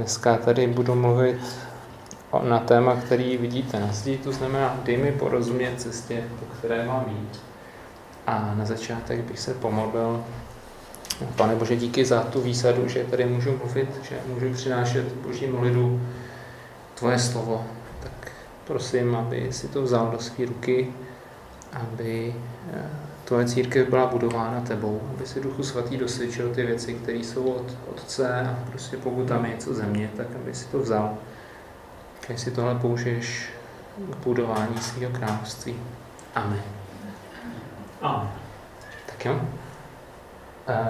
Dneska tady budu mluvit na téma, který vidíte na zdi, to znamená, dej mi porozumět cestě, po které mám jít. A na začátek bych se pomodlil. Pane Bože, díky za tu výsadu, že tady můžu mluvit, že můžu přinášet Božímu lidu tvoje slovo. Tak prosím, aby si to vzal do své ruky, aby tvoje církev byla budována tebou, aby si Duchu Svatý dosvědčil ty věci, které jsou od Otce a prostě pokud tam je něco ze mě, tak aby si to vzal. Když si tohle použiješ k budování svého království. Amen. Amen. Tak jo.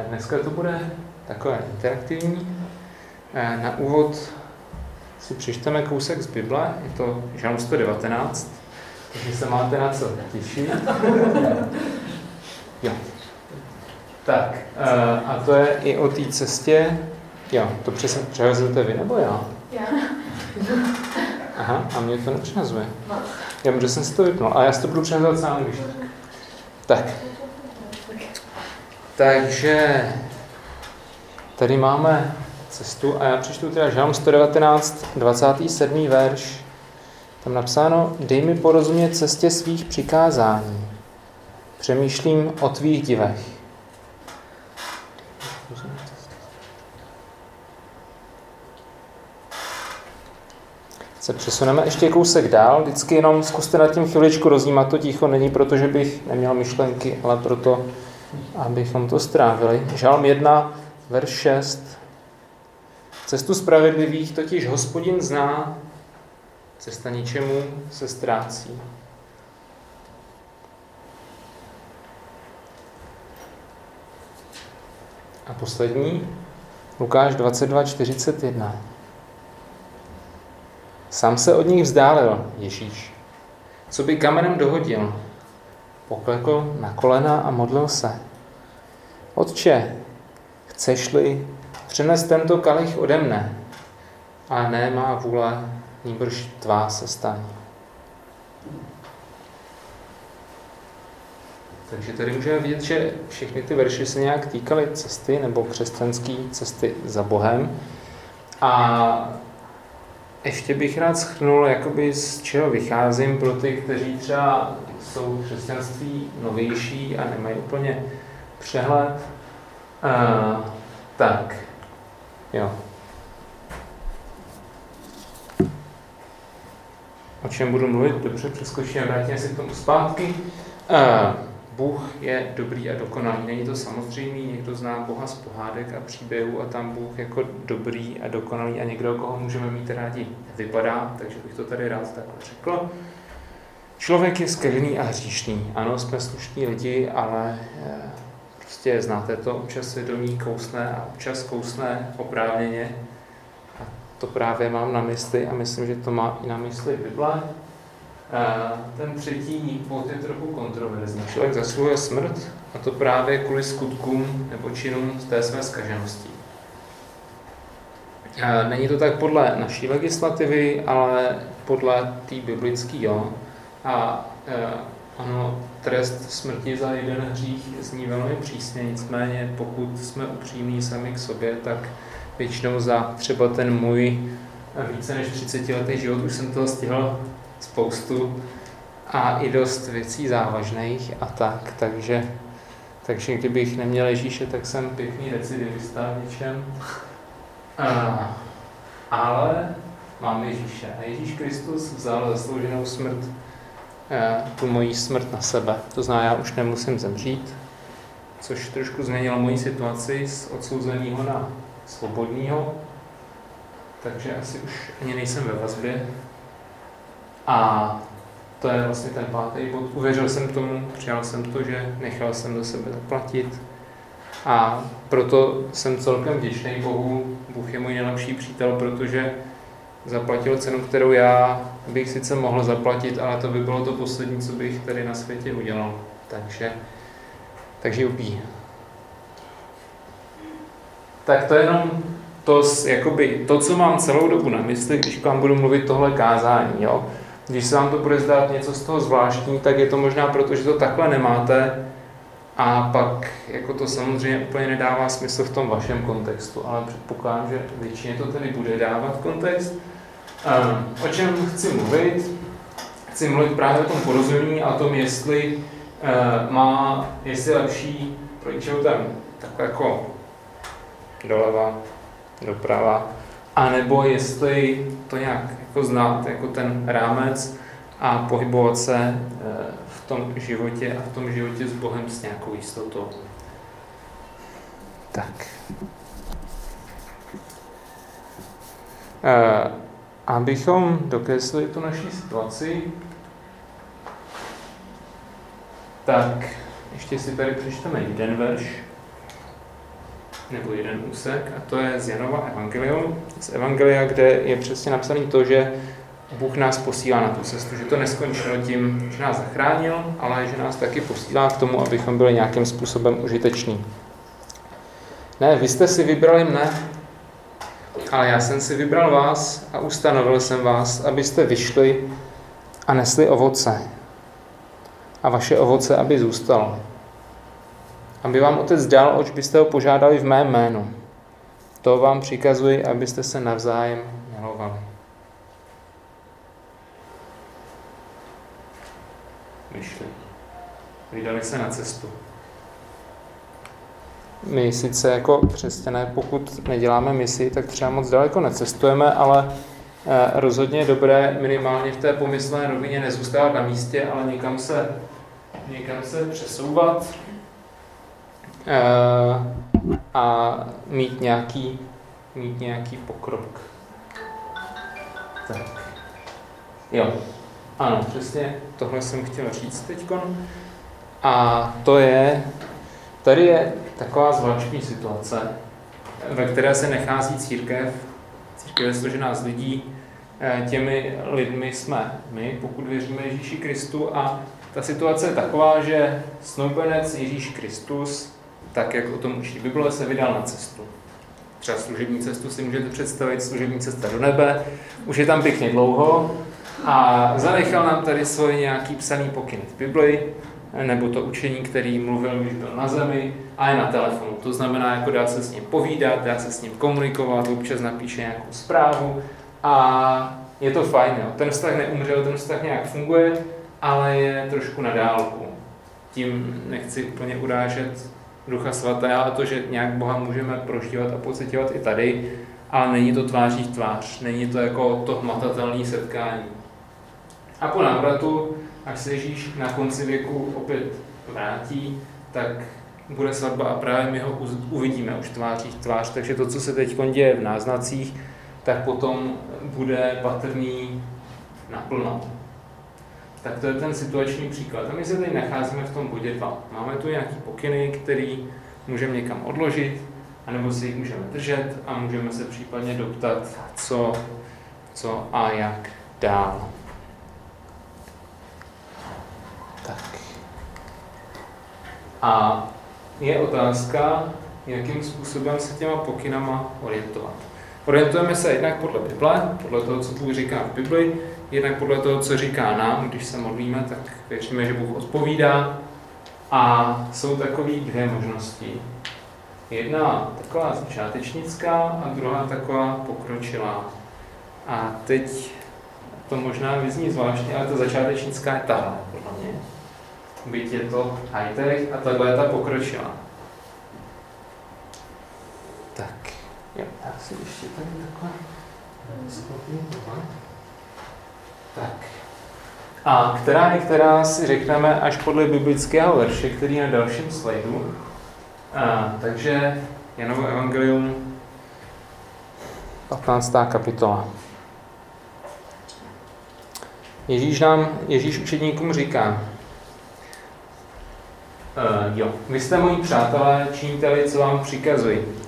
Dneska to bude takové interaktivní. Na úvod si přečteme kousek z Bible, je to Žalm 119, takže se máte na co těšit. Jo. Tak, a to je i o té cestě. Jo, to převezete vy nebo já? Já. Aha, a mě to nepřinazuje. Já můžu, že jsem si to vypnul, a já si to budu přinazovat sám, víš. Tak. Takže tady máme cestu a já přečtu teda Žalm 119, 27. verš. Tam napsáno, dej mi porozumět cestě svých přikázání. Přemýšlím o tvých divech. Se přesuneme ještě kousek dál, vždycky jenom zkuste nad tím chviličku rozjímat, to ticho není proto, že bych neměl myšlenky, ale proto, abychom to strávili. Žalm 1, verš 6. Cestu spravedlivých totiž Hospodin zná, cesta ničemu se ztrácí. A poslední, Lukáš 22, 41. Sám se od nich vzdálil Ježíš, co by kamenem dohodil. Poklekl na kolena a modlil se. Otče, chceš-li, přenes tento kalich ode mne, ale ne má vůle, nýbrž tvá se staň. Takže tady můžeme vidět, že všechny ty verše se nějak týkaly cesty nebo křesťanské cesty za Bohem. A ještě bych rád shrnul, jakoby z čeho vycházím pro ty, kteří třeba jsou v křesťanství novější a nemají úplně přehled. Tak, jo. O čem budu mluvit? Dobře, přeskočím, vrátíme se k tomu zpátky. Bůh je dobrý a dokonalý. Není to samozřejmé, někdo zná Boha z pohádek a příběhů a tam Bůh jako dobrý a dokonalý a někdo, koho můžeme mít rádi, vypadá, takže bych to tady rád takhle řekl. Člověk je skvělý a hříšný. Ano, jsme slušní lidi, ale prostě znáte to, občas svědomí kousne a občas kousne oprávněně. A to právě mám na mysli a myslím, že to má i na mysli Bible. Ten třetí bod je trochu kontroverzní. Člověk zasluhuje smrt a to právě kvůli skutkům nebo činům z té své zkaženosti. Není to tak podle naší legislativy, ale podle té biblické, jo. A ano, trest smrti za jeden hřích zní velmi přísně, nicméně pokud jsme upřímní sami k sobě, tak většinou za třeba ten můj více než 30letý život už jsem toho stihl spoustu a i dost věcí závažných a tak, takže kdybych neměl Ježíše, tak jsem pěkný recidivista v něčem. Ale mám Ježíše a Ježíš Kristus vzal zaslouženou smrt, tu moji smrt na sebe. To znamená, já už nemusím zemřít, což trošku změnilo moji situaci z odsouzeného na svobodného, takže asi už ani nejsem ve vazbě. A to je vlastně ten pátý bod. Uvěřil jsem tomu, přijal jsem to, že nechal jsem do sebe zaplatit. A proto jsem celkem vděčný Bohu. Bůh je můj nejlepší přítel, protože zaplatil cenu, kterou já bych sice mohl zaplatit, ale to by bylo to poslední, co bych tady na světě udělal. Takže upí. Tak to je jenom to, co mám celou dobu na mysli, když vám budu mluvit tohle kázání, jo. Když se vám to bude zdát něco z toho zvláštní, tak je to možná proto, že to takhle nemáte A pak jako to samozřejmě úplně nedává smysl v tom vašem kontextu, ale předpokládám, že většině to tedy bude dávat kontext. O čem chci mluvit? Chci mluvit právě o tom porozumění a o tom, jestli jestli je lepší projít životem takhle jako doleva, doprava, anebo jestli to nějak jako znát, jako ten rámec a pohybovat se v tom životě a v tom životě s Bohem s nějakou jistotou. Tak. Abychom dokreslili tu naši situaci, tak ještě si tady přečteme jeden verš, nebo jeden úsek, a to je z Janova evangelium, z evangelia, kde je přesně napsané to, že Bůh nás posílá na tu cestu, že to neskončilo tím, že nás zachránil, ale že nás taky posílá k tomu, abychom byli nějakým způsobem užiteční. Ne, vy jste si vybrali mne, ale já jsem si vybral vás a ustanovil jsem vás, abyste vyšli a nesli ovoce. A vaše ovoce, aby zůstalo. Aby vám Otec dal, oč byste ho požádali v mém jménu. To vám přikazuji, abyste se navzájem milovali. Vyšli. Vydali se na cestu. My sice jako křesťané, pokud neděláme misi, tak třeba moc daleko necestujeme, ale rozhodně je dobré minimálně v té pomyslné rovině nezůstávat na místě, ale někam se přesouvat a mít nějaký pokrok. Tak. Jo. Ano, přesně tohle jsem chtěl říct teďkon. A to je, tady je taková zvláštní situace, ve které se nechází církev. Církev je složená z lidí, těmi lidmi jsme my, pokud věříme Ježíši Kristu, a ta situace je taková, že snoubenec Ježíš Kristus, tak jak o tom učí Bible, se vydal na cestu. Třeba služební cestu si můžete představit, služební cesta do nebe, už je tam pěkně dlouho a zanechal nám tady svoje nějaký psaný pokyn v Bibli, nebo to učení, který mluvil, když byl na zemi a je na telefonu. To znamená, jako dá se s ním povídat, dá se s ním komunikovat, občas napíše nějakou zprávu a je to fajn. Jo. Ten vztah neumřel, ten vztah nějak funguje, ale je trošku na dálku. Tím nechci úplně urážet Ducha Svatého a to, že nějak Boha můžeme prožívat a pociťovat i tady, ale není to tváří v tvář, není to jako to hmatatelné setkání. A po návratu, až se Ježíš na konci věku opět vrátí, tak bude svatba a právě my ho uvidíme už tváří v tvář. Takže to, co se teď děje v náznacích, tak potom bude patrný naplno. Tak to je ten situační příklad. A my se tady nacházíme v tom bodě 2. Máme tu nějaké pokyny, které můžeme někam odložit, anebo si jich můžeme držet a můžeme se případně doptat, co a jak dál. Tak. A je otázka, jakým způsobem se těma pokynama orientovat. Orientujeme se jednak podle Bible, podle toho, co Bůh říká v Bibli, jednak podle toho, co říká nám, když se modlíme, tak věříme, že Bůh odpovídá. A jsou takové dvě možnosti. Jedna taková začátečnická a druhá taková pokročilá. A teď to možná vyzní zvláštně, ale ta začátečnická je tahle, podle mě. Byť je to high-tech a tahle je ta pokročilá. Tak, jo, já si ještě tady takhle zkopím. Tak. A která si řekneme až podle biblického verše, který je na dalším slajdu. Takže Janovo evangelium, 15. kapitola. Ježíš učedníkům říká, vy jste moji přátelé, činíte-li, co vám přikazuji.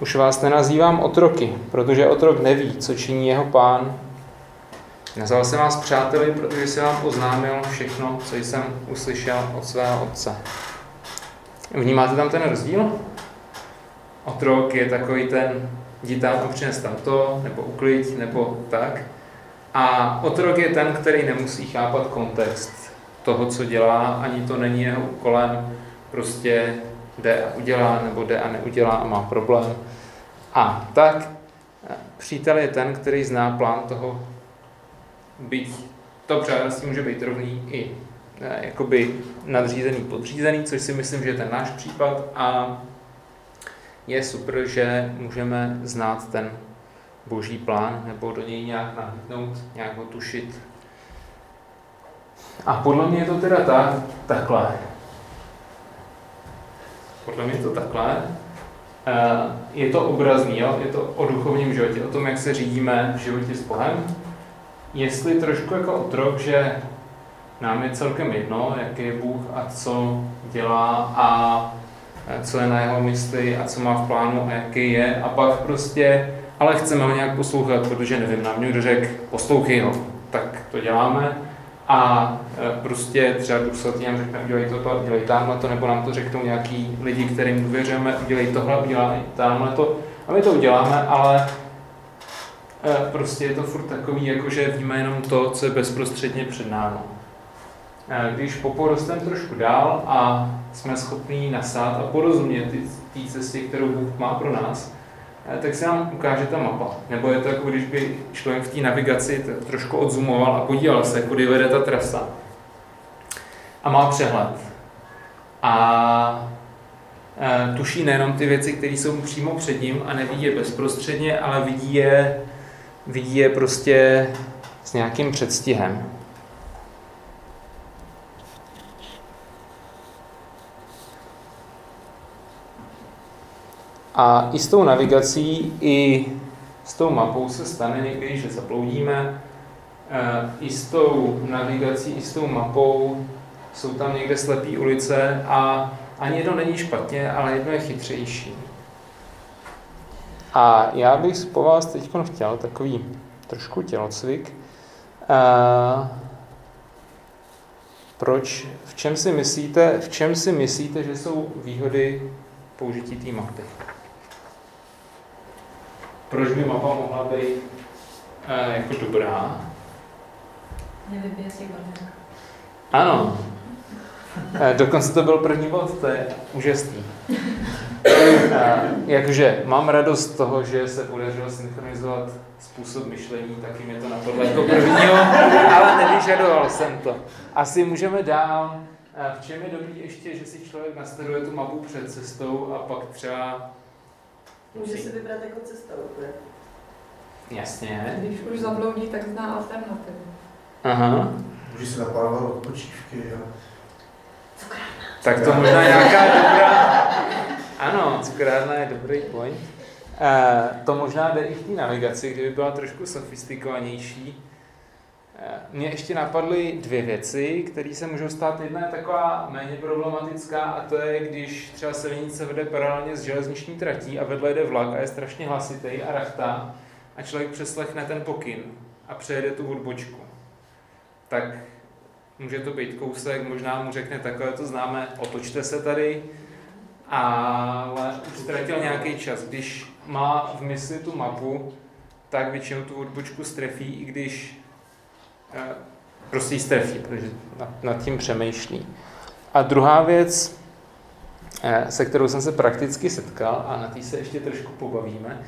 Už vás nenazývám otroky, protože otrok neví, co činí jeho pán. Nazval jsem vás přáteli, protože jsem vám oznámil všechno, co jsem uslyšel od svého otce. Vnímáte tam ten rozdíl? Otrok je takový ten, jdi tam a přines tam to, nebo uklid, nebo tak. A otrok je ten, který nemusí chápat kontext toho, co dělá, ani to není jeho úkolem, prostě jde a udělá, nebo jde a neudělá a má problém. A tak přítel je ten, který zná plán toho byť. To přátelství může být rovný i jakoby nadřízený, podřízený, což si myslím, že je ten náš případ a je super, že můžeme znát ten boží plán nebo do něj nějak nahlídnout, nějak ho tušit. A podle mě je to teda takhle. Podle mě je to takhle. Je to obrazný, jo? Je to o duchovním životě, o tom, jak se řídíme v životě s Bohem. Jestli trošku jako otrok, že nám je celkem jedno, jaký je Bůh a co dělá a co je na jeho mysli a co má v plánu a jaký je a pak prostě, ale chceme ho nějak poslouchat, protože nevím, nám někdo řekl, poslouchej ho, tak to děláme a prostě třeba důsledně nám řekne, udělej toto, udělej tamhle to, nebo nám to řeknou nějaký lidi, kterým důvěřujeme, udělej tohle, udělej tamhle to a my to uděláme, ale prostě je to furt takový, jakože víme jenom to, co je bezprostředně před námi. Když poporosteme trošku dál a jsme schopní nasát a porozumět té cestě, kterou Bůh má pro nás, tak se nám ukáže ta mapa. Nebo je to jako, když by člověk v té navigaci trošku odzumoval a podíval se, kudy vede ta trasa. A má přehled. A tuší nejenom ty věci, které jsou přímo před ním a nevidí je bezprostředně, ale vidí je prostě s nějakým předstihem. A i s tou navigací, i s tou mapou se stane někdy, že zaploudíme. I s tou navigací, i s tou mapou jsou tam někde slepý ulice a ani jedno není špatně, ale jedno je chytřejší. A já bych po vás teď chtěl takový trošku tělocvik. Proč? V čem si myslíte, že jsou výhody použití té mapy? Proč by mapa mohla být jako dobrá? Nevybije si hodně. Ano. Dokonce to byl první bod, to je úžasný. Jakože mám radost z toho, že se podařilo synchronizovat způsob myšlení, taky mě to napadlo jako prvního, ale nevyžadoval jsem to. Asi můžeme dál. V čem je dobrý ještě, že si člověk nastuduje tu mapu před cestou a pak třeba... Může si vybrat jako cestou, ne? Jasně. Když už zabloudí, tak zná alternativu. Aha. Může si napálovat odpočívky, jo? Tak to možná nějaká dobrá... Ano, cukrárna je dobrý point. To možná jde i v té navigaci, kdyby byla trošku sofistikovanější. Mně ještě napadly dvě věci, které se můžou stát. Jedna je taková méně problematická a to je, když třeba silnice vede paralelně s železniční tratí a vedle jde vlak a je strašně hlasitý a rachtá a člověk přeslechne ten pokyn a přejede tu odbočku. Tak... Může to být kousek, možná mu řekne takhle, to známe, otočte se tady, ale už ztratil nějaký čas. Když má v mysli tu mapu, tak většinou tu odbočku strefí, i když prostě ji strefí, protože nad tím přemýšlí. A druhá věc, se kterou jsem se prakticky setkal, a na té se ještě trošku pobavíme,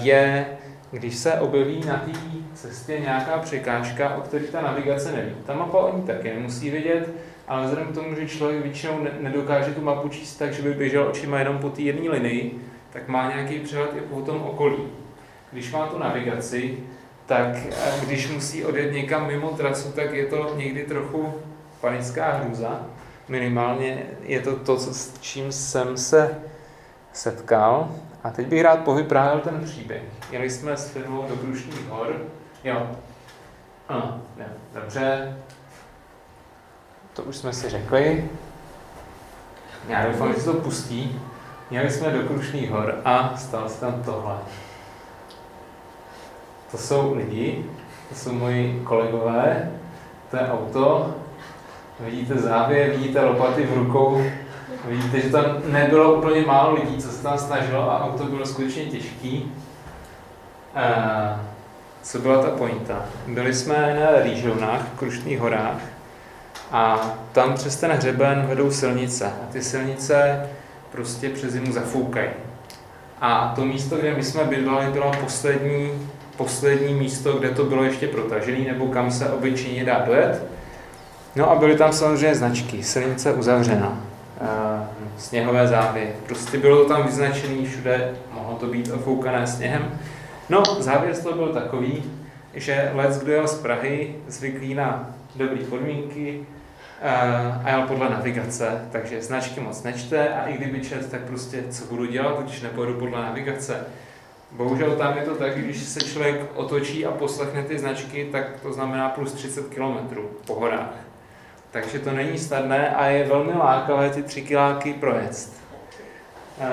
je, když se objeví na té cestě nějaká překážka, o které ta navigace neví. Ta mapa o ní také nemusí vědět, ale vzhledem k tomu, že člověk většinou nedokáže tu mapu číst tak, že by běžel očima jenom po té jedné linii, tak má nějaký přehled i po tom okolí. Když má tu navigaci, tak když musí odjet někam mimo trasu, tak je to někdy trochu panická hrůza. Minimálně je to to, s čím jsem se setkal. A teď bych rád povyprávěl ten příběh. Jeli jsme s firmou do Krušných hor. Jo. Ano, jo. Dobře. To už jsme si řekli. Já doufám, že se to pustí. Jeli jsme do Krušných hor a stalo se tam tohle. To jsou lidi, to jsou moji kolegové, to je auto. Vidíte závěr, vidíte lopaty v rukou. Vidíte, že tam nebylo úplně málo lidí, co se tam snažilo a auto bylo skutečně těžký. Co byla ta pointa? Byli jsme na Rýžovnách, v Krušných horách A tam přes ten hřeben vedou silnice. A ty silnice prostě přes zimu zafoukají. A to místo, kde my jsme bydleli, bylo poslední místo, kde to bylo ještě protažené, nebo kam se obyčejně dá dojet. No a byly tam samozřejmě značky, silnice uzavřena, sněhové závěry. Prostě bylo to tam vyznačené všude, mohlo to být ofoukané sněhem. No, závěr z toho byl takový, že lec, kdo jel z Prahy, zvyklý na dobré podmínky a jel podle navigace, takže značky moc nečte a i kdyby čet, tak prostě co budu dělat, když nepojedu podle navigace. Bohužel tam je to tak, že když se člověk otočí a poslechne ty značky, tak to znamená plus 30 km po horách. Takže to není snadné a je velmi lákavé ty 3 kiláky projet.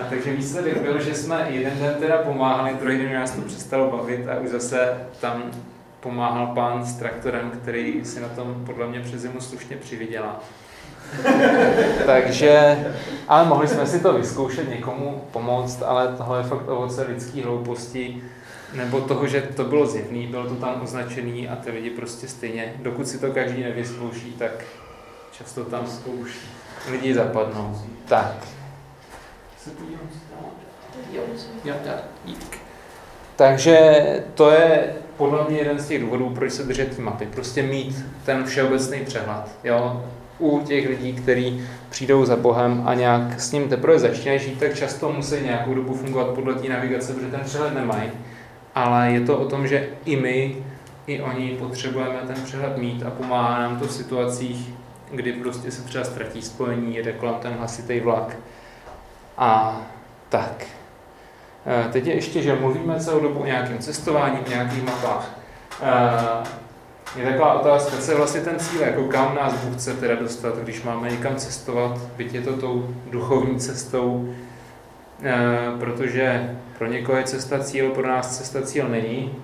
Takže výsledek byl, že jsme jeden den teda pomáhali, druhý den nás to přestalo bavit a už zase tam pomáhal pán s traktorem, který si na tom podle mě přes zimu slušně přivydělá. Takže, ale mohli jsme si to vyzkoušet, někomu pomoct, ale tohle je fakt ovoce lidský hlouposti, nebo toho, že to bylo zjevný, bylo to tam označený a ty lidi prostě stejně, dokud si to každý nevyzkouší, tak často tam lidi zapadnou. Tak. Takže to je podle mě jeden z těch důvodů, proč se držet mapy. Prostě mít ten všeobecný přehled. Jo? U těch lidí, kteří přijdou za Bohem a nějak s ním teprve začínají žít, tak často musí nějakou dobu fungovat podle té navigace, protože ten přehled nemají. Ale je to o tom, že i my, i oni potřebujeme ten přehled mít a pomáhá nám to v situacích, kdy prostě se třeba ztratí spojení, jede kolem ten hlasitý vlak. A tak. Teď je ještě, že mluvíme celou dobu o nějakém cestování, o nějakých mapách. Je taková otázka, co je vlastně ten cíl, jako kam nás Bůh chce teda dostat, když máme někam cestovat, byť je to tou duchovní cestou, protože pro někoho je cesta cíl, pro nás cesta cíl není.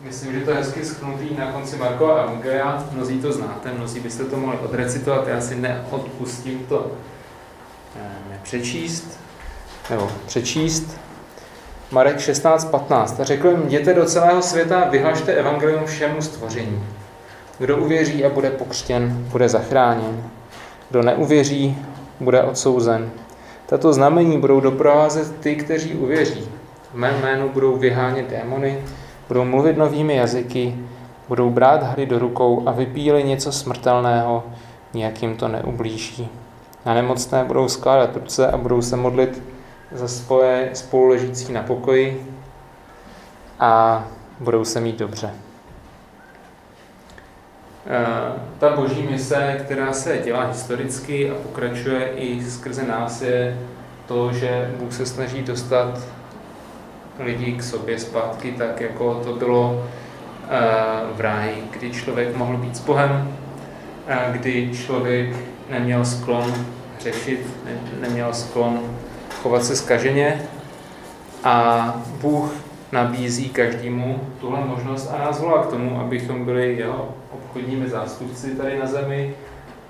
Myslím, že to je hezky schnutý na konci Markova evangelia, mnozí to znáte, mnozí byste to mohli odrecitovat, já si neodpustím to přečíst. Marek 16:15. A řekl jim, jděte do celého světa, vyhlašte evangelium všemu stvoření. Kdo uvěří a bude pokřtěn, bude zachráněn. Kdo neuvěří, bude odsouzen. Tato znamení budou doprovázet ty, kteří uvěří. V mém jménu budou vyhánět démony, budou mluvit novými jazyky, budou brát hry do rukou a vypíli něco smrtelného, nijak jim to neublíží. Na nemocné budou skládat ruce a budou se modlit za svoje spoluležící na pokoji a budou se mít dobře. Ta boží mise, která se dělá historicky a pokračuje i skrze nás, je to, že Bůh se snaží dostat lidi k sobě zpátky, tak jako to bylo v ráji, kdy člověk mohl být s Bohem, kdy člověk neměl sklon řešit, neměl sklon chovat se zkaženě a Bůh nabízí každému tuhle možnost a nás volá k tomu, abychom byli jeho obchodními zástupci tady na zemi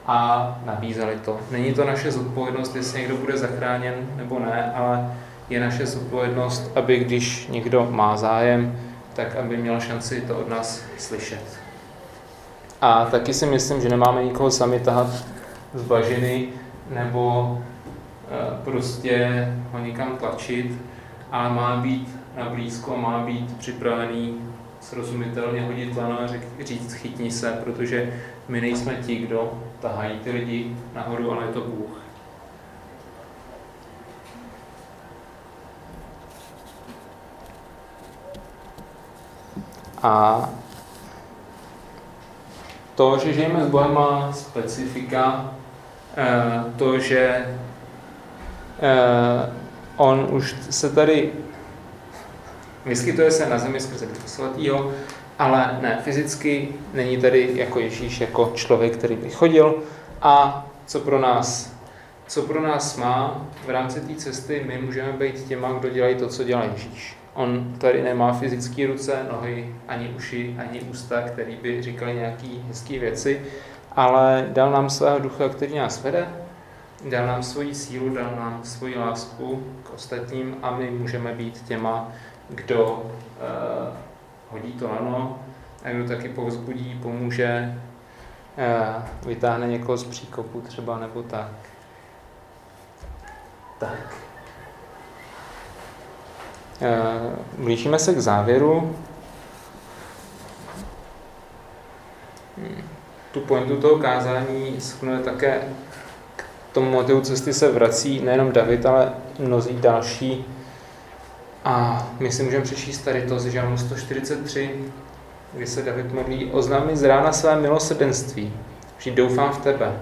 a nabízeli to. Není to naše zodpovědnost, jestli někdo bude zachráněn nebo ne, ale je naše zodpovědnost, aby když někdo má zájem, tak aby měl šanci to od nás slyšet. A taky si myslím, že nemáme nikoho sami tahat z bažiny nebo prostě ho někam tlačit, ale má být na blízko, má být připravený srozumitelně hodit lano a říct chytni se, protože my nejsme ti, kdo tahají ty lidi nahoru, ale je to Bůh. A to, že žijeme s Bohem, má specifika, to, že on už se tady vyskytuje se na zemi skrze Ducha Svatého, ale ne fyzicky, není tady jako Ježíš, jako člověk, který by chodil. A co pro nás má v rámci té cesty, my můžeme být těma, kdo dělají to, co dělá Ježíš. On tady nemá fyzické ruce, nohy, ani uši, ani ústa, který by říkali nějaké hezké věci, ale dal nám svého ducha, který nás vede, dal nám svoji sílu, dal nám svoji lásku k ostatním a my můžeme být těma, kdo hodí to lano, a jim taky povzbudí, pomůže, vytáhne někoho z příkopu třeba, nebo tak. Tak. Blížíme se k závěru. Tu pointu toho kázání schnuje také k tomu motivu cesty se vrací nejenom David, ale mnozí další. A my si můžeme přečíst tady to z Žalmu 143, kdy se David modlí: oznám mi z rána své milosrdenství, vždyť doufám v tebe.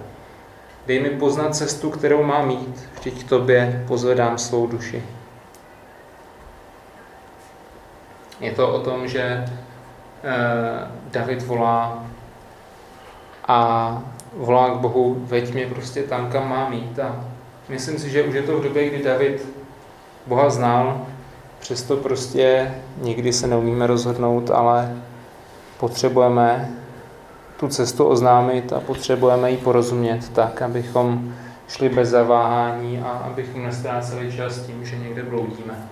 Dej mi poznat cestu, kterou mám jít, vždyť k tobě pozvedám svou duši. Je to o tom, že David volá a volá k Bohu, veď mě prostě tam, kam mám jít. A myslím si, že už je to v době, kdy David Boha znal, přesto prostě nikdy se neumíme rozhodnout, ale potřebujeme tu cestu oznámit a potřebujeme ji porozumět tak, abychom šli bez zaváhání a abychom neztráceli čas tím, že někde bloudíme.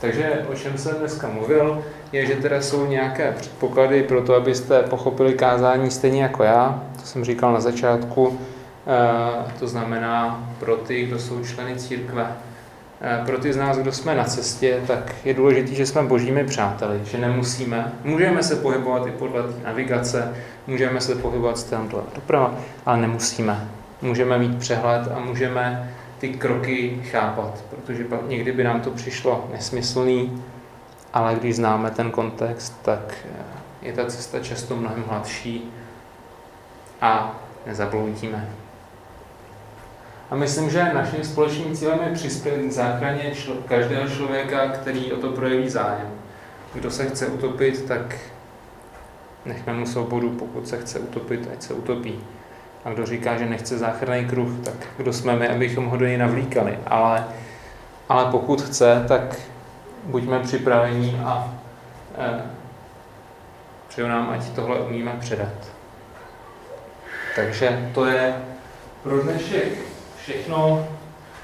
Takže o čem jsem dneska mluvil, je, že teda jsou nějaké předpoklady pro to, abyste pochopili kázání stejně jako já. To jsem říkal na začátku. To znamená pro ty, kdo jsou členy církve. Pro ty z nás, kdo jsme na cestě, tak je důležité, že jsme božími přáteli, že nemusíme. Můžeme se pohybovat i podle navigace, můžeme se pohybovat z téhle doprava, ale nemusíme. Můžeme mít přehled a můžeme ty kroky chápat, protože pak někdy by nám to přišlo nesmyslný, ale když známe ten kontext, tak je ta cesta často mnohem hladší a nezabloudíme. A myslím, že naším společným cílem je přispět k záchraně každého člověka, který o to projeví zájem. Kdo se chce utopit, tak nechme mu svobodu, pokud se chce utopit, ať se utopí. A kdo říká, že nechce záchranný kruh, tak kdo jsme my, abychom ho do něj navlíkali. Ale pokud chce, tak buďme připraveni a přeju nám, ať tohle umíme předat. Takže to je pro dnešek všechno.